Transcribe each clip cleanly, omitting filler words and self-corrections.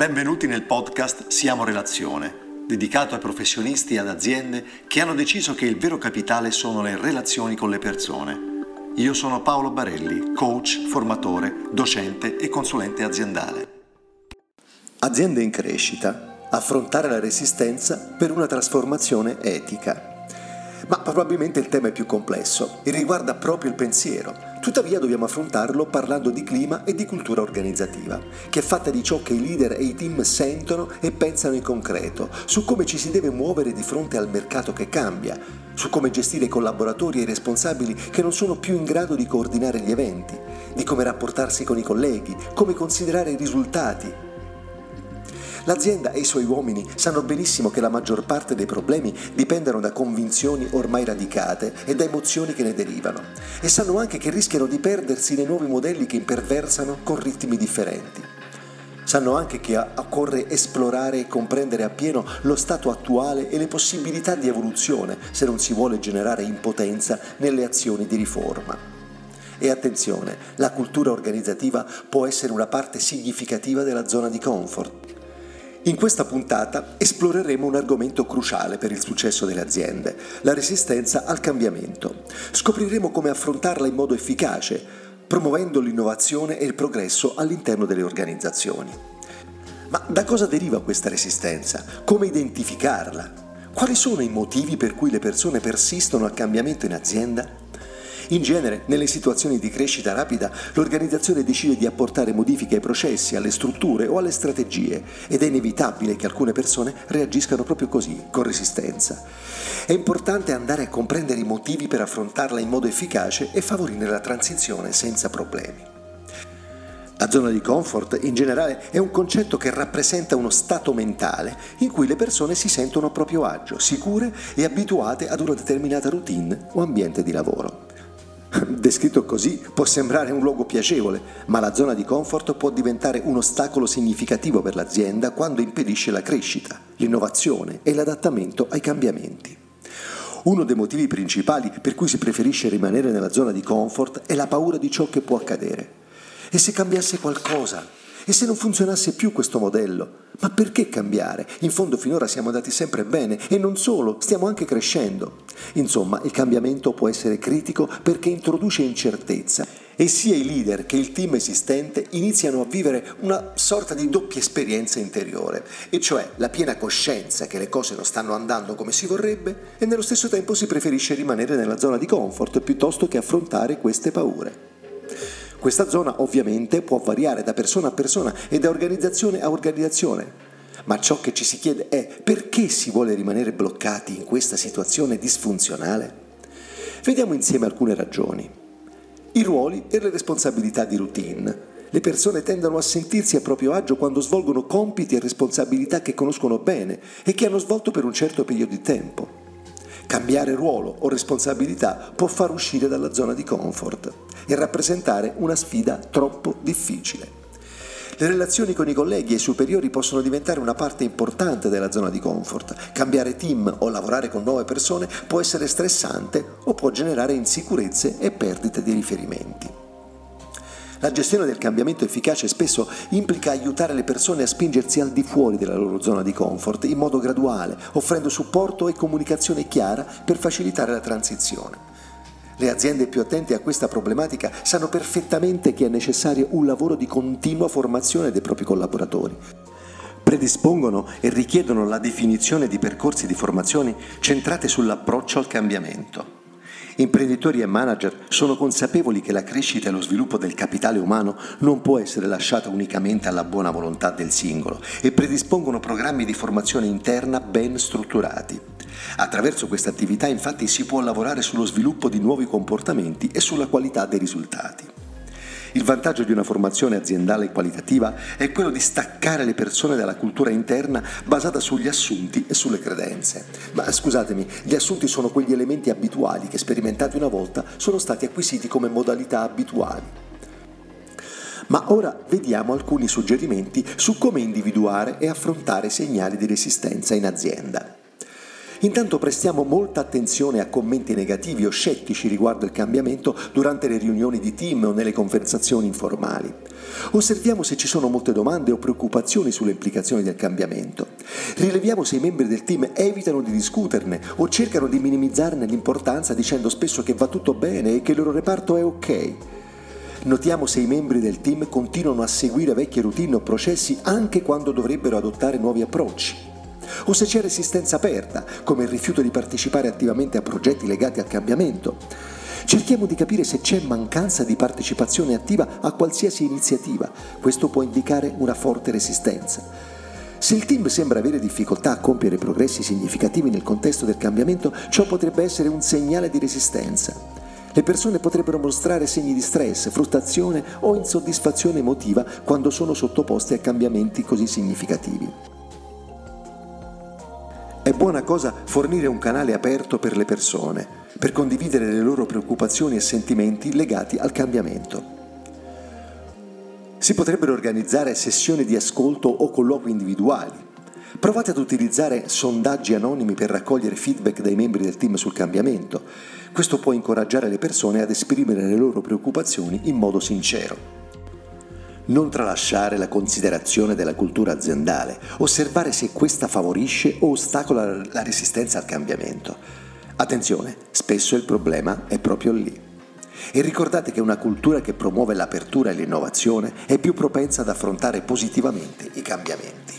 Benvenuti nel podcast Siamo Relazione, dedicato ai professionisti e ad aziende che hanno deciso che il vero capitale sono le relazioni con le persone. Io sono Paolo Barelli, coach, formatore, docente e consulente aziendale. Aziende in crescita, affrontare la resistenza per una trasformazione etica. Ma probabilmente il tema è più complesso e riguarda proprio il pensiero. Tuttavia dobbiamo affrontarlo parlando di clima e di cultura organizzativa, che è fatta di ciò che i leader e i team sentono e pensano in concreto, su come ci si deve muovere di fronte al mercato che cambia, su come gestire i collaboratori e i responsabili che non sono più in grado di coordinare gli eventi, di come rapportarsi con i colleghi, come considerare i risultati. L'azienda e i suoi uomini sanno benissimo che la maggior parte dei problemi dipendono da convinzioni ormai radicate e da emozioni che ne derivano, e sanno anche che rischiano di perdersi nei nuovi modelli che imperversano con ritmi differenti. Sanno anche che occorre esplorare e comprendere appieno lo stato attuale e le possibilità di evoluzione se non si vuole generare impotenza nelle azioni di riforma. E attenzione, la cultura organizzativa può essere una parte significativa della zona di comfort. In questa puntata esploreremo un argomento cruciale per il successo delle aziende, la resistenza al cambiamento. Scopriremo come affrontarla in modo efficace, promuovendo l'innovazione e il progresso all'interno delle organizzazioni. Ma da cosa deriva questa resistenza? Come identificarla? Quali sono i motivi per cui le persone persistono al cambiamento in azienda? In genere, nelle situazioni di crescita rapida, l'organizzazione decide di apportare modifiche ai processi, alle strutture o alle strategie ed è inevitabile che alcune persone reagiscano proprio così, con resistenza. È importante andare a comprendere i motivi per affrontarla in modo efficace e favorire la transizione senza problemi. La zona di comfort, in generale, è un concetto che rappresenta uno stato mentale in cui le persone si sentono a proprio agio, sicure e abituate ad una determinata routine o ambiente di lavoro. Descritto così può sembrare un luogo piacevole, ma la zona di comfort può diventare un ostacolo significativo per l'azienda quando impedisce la crescita, l'innovazione e l'adattamento ai cambiamenti. Uno dei motivi principali per cui si preferisce rimanere nella zona di comfort è la paura di ciò che può accadere. E se cambiasse qualcosa? E se non funzionasse più questo modello? Ma perché cambiare? In fondo finora siamo andati sempre bene e non solo, stiamo anche crescendo. Insomma, il cambiamento può essere critico perché introduce incertezza e sia i leader che il team esistente iniziano a vivere una sorta di doppia esperienza interiore, e cioè la piena coscienza che le cose non stanno andando come si vorrebbe e nello stesso tempo si preferisce rimanere nella zona di comfort piuttosto che affrontare queste paure. Questa zona ovviamente può variare da persona a persona e da organizzazione a organizzazione, ma ciò che ci si chiede è perché si vuole rimanere bloccati in questa situazione disfunzionale? Vediamo insieme alcune ragioni. I ruoli e le responsabilità di routine. Le persone tendono a sentirsi a proprio agio quando svolgono compiti e responsabilità che conoscono bene e che hanno svolto per un certo periodo di tempo. Cambiare ruolo o responsabilità può far uscire dalla zona di comfort e rappresentare una sfida troppo difficile. Le relazioni con i colleghi e i superiori possono diventare una parte importante della zona di comfort. Cambiare team o lavorare con nuove persone può essere stressante o può generare insicurezze e perdite di riferimenti. La gestione del cambiamento efficace spesso implica aiutare le persone a spingersi al di fuori della loro zona di comfort in modo graduale, offrendo supporto e comunicazione chiara per facilitare la transizione. Le aziende più attente a questa problematica sanno perfettamente che è necessario un lavoro di continua formazione dei propri collaboratori. Predispongono e richiedono la definizione di percorsi di formazione centrate sull'approccio al cambiamento. Imprenditori e manager sono consapevoli che la crescita e lo sviluppo del capitale umano non può essere lasciata unicamente alla buona volontà del singolo e predispongono programmi di formazione interna ben strutturati. Attraverso questa attività, infatti, si può lavorare sullo sviluppo di nuovi comportamenti e sulla qualità dei risultati. Il vantaggio di una formazione aziendale qualitativa è quello di staccare le persone dalla cultura interna basata sugli assunti e sulle credenze. Ma scusatemi, gli assunti sono quegli elementi abituali che, sperimentati una volta, sono stati acquisiti come modalità abituali. Ma ora vediamo alcuni suggerimenti su come individuare e affrontare segnali di resistenza in azienda. Intanto prestiamo molta attenzione a commenti negativi o scettici riguardo il cambiamento durante le riunioni di team o nelle conversazioni informali. Osserviamo se ci sono molte domande o preoccupazioni sulle implicazioni del cambiamento. Rileviamo se i membri del team evitano di discuterne o cercano di minimizzarne l'importanza dicendo spesso che va tutto bene e che il loro reparto è ok. Notiamo se i membri del team continuano a seguire vecchie routine o processi anche quando dovrebbero adottare nuovi approcci, o se c'è resistenza aperta, come il rifiuto di partecipare attivamente a progetti legati al cambiamento. Cerchiamo di capire se c'è mancanza di partecipazione attiva a qualsiasi iniziativa, questo può indicare una forte resistenza. Se il team sembra avere difficoltà a compiere progressi significativi nel contesto del cambiamento, ciò potrebbe essere un segnale di resistenza. Le persone potrebbero mostrare segni di stress, frustrazione o insoddisfazione emotiva quando sono sottoposte a cambiamenti così significativi. È buona cosa fornire un canale aperto per le persone, per condividere le loro preoccupazioni e sentimenti legati al cambiamento. Si potrebbero organizzare sessioni di ascolto o colloqui individuali. Provate ad utilizzare sondaggi anonimi per raccogliere feedback dai membri del team sul cambiamento. Questo può incoraggiare le persone ad esprimere le loro preoccupazioni in modo sincero. Non tralasciare la considerazione della cultura aziendale. Osservare se questa favorisce o ostacola la resistenza al cambiamento. Attenzione, spesso il problema è proprio lì. E ricordate che una cultura che promuove l'apertura e l'innovazione è più propensa ad affrontare positivamente i cambiamenti.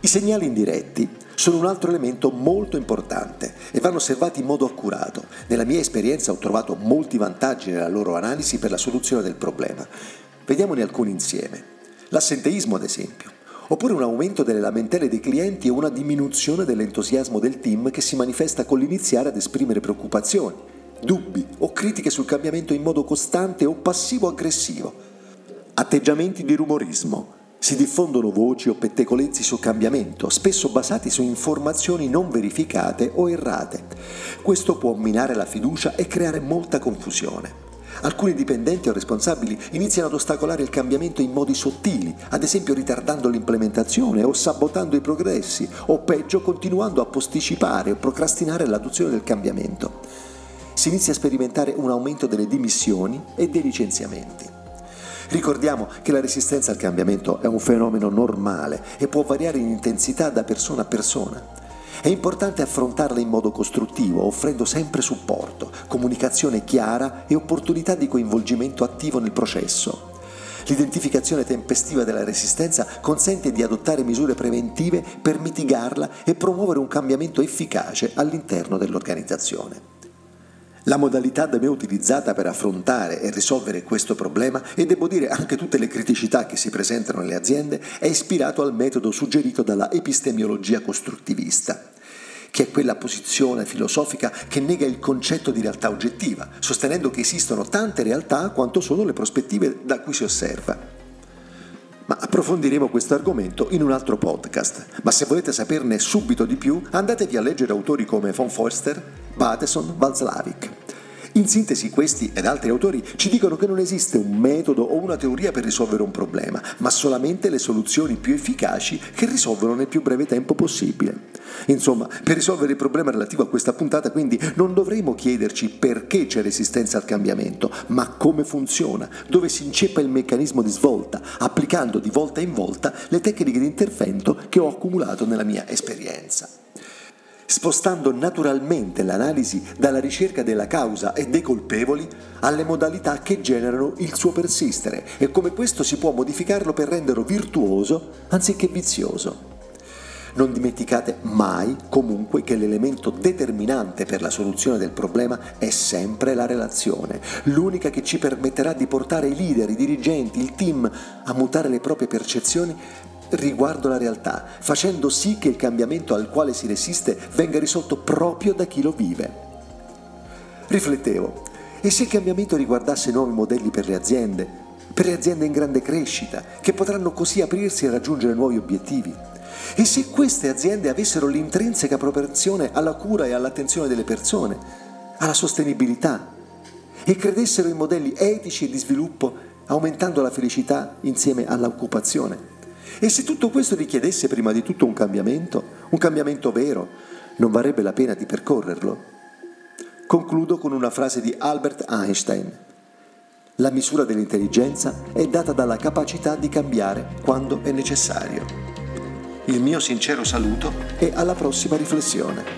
I segnali indiretti sono un altro elemento molto importante e vanno osservati in modo accurato. Nella mia esperienza ho trovato molti vantaggi nella loro analisi per la soluzione del problema. Vediamone alcuni insieme. L'assenteismo, ad esempio, oppure un aumento delle lamentele dei clienti e una diminuzione dell'entusiasmo del team che si manifesta con l'iniziare ad esprimere preoccupazioni, dubbi o critiche sul cambiamento in modo costante o passivo-aggressivo. Atteggiamenti di rumorismo. Si diffondono voci o pettegolezzi sul cambiamento, spesso basati su informazioni non verificate o errate. Questo può minare la fiducia e creare molta confusione. Alcuni dipendenti o responsabili iniziano ad ostacolare il cambiamento in modi sottili, ad esempio ritardando l'implementazione o sabotando i progressi, o peggio continuando a posticipare o procrastinare l'adozione del cambiamento. Si inizia a sperimentare un aumento delle dimissioni e dei licenziamenti. Ricordiamo che la resistenza al cambiamento è un fenomeno normale e può variare in intensità da persona a persona. È importante affrontarla in modo costruttivo, offrendo sempre supporto, comunicazione chiara e opportunità di coinvolgimento attivo nel processo. L'identificazione tempestiva della resistenza consente di adottare misure preventive per mitigarla e promuovere un cambiamento efficace all'interno dell'organizzazione. La modalità da me utilizzata per affrontare e risolvere questo problema, e devo dire anche tutte le criticità che si presentano nelle aziende, è ispirato al metodo suggerito dalla epistemiologia costruttivista, che è quella posizione filosofica che nega il concetto di realtà oggettiva, sostenendo che esistono tante realtà quanto sono le prospettive da cui si osserva. Ma approfondiremo questo argomento in un altro podcast, ma se volete saperne subito di più andatevi a leggere autori come Von Foerster, Bateson, Valslavik. In sintesi, questi ed altri autori ci dicono che non esiste un metodo o una teoria per risolvere un problema, ma solamente le soluzioni più efficaci che risolvono nel più breve tempo possibile. Insomma, per risolvere il problema relativo a questa puntata, quindi, non dovremo chiederci perché c'è resistenza al cambiamento, ma come funziona, dove si inceppa il meccanismo di svolta, applicando di volta in volta le tecniche di intervento che ho accumulato nella mia esperienza. Spostando naturalmente l'analisi dalla ricerca della causa e dei colpevoli alle modalità che generano il suo persistere e come questo si può modificarlo per renderlo virtuoso anziché vizioso. Non dimenticate mai, comunque, che l'elemento determinante per la soluzione del problema è sempre la relazione, l'unica che ci permetterà di portare i leader, i dirigenti, il team a mutare le proprie percezioni riguardo la realtà, facendo sì che il cambiamento al quale si resiste venga risolto proprio da chi lo vive. Riflettevo, e se il cambiamento riguardasse nuovi modelli per le aziende in grande crescita, che potranno così aprirsi e raggiungere nuovi obiettivi? E se queste aziende avessero l'intrinseca propensione alla cura e all'attenzione delle persone, alla sostenibilità, e credessero in modelli etici e di sviluppo, aumentando la felicità insieme all'occupazione? E se tutto questo richiedesse prima di tutto un cambiamento vero, non varrebbe la pena di percorrerlo? Concludo con una frase di Albert Einstein. La misura dell'intelligenza è data dalla capacità di cambiare quando è necessario. Il mio sincero saluto e alla prossima riflessione.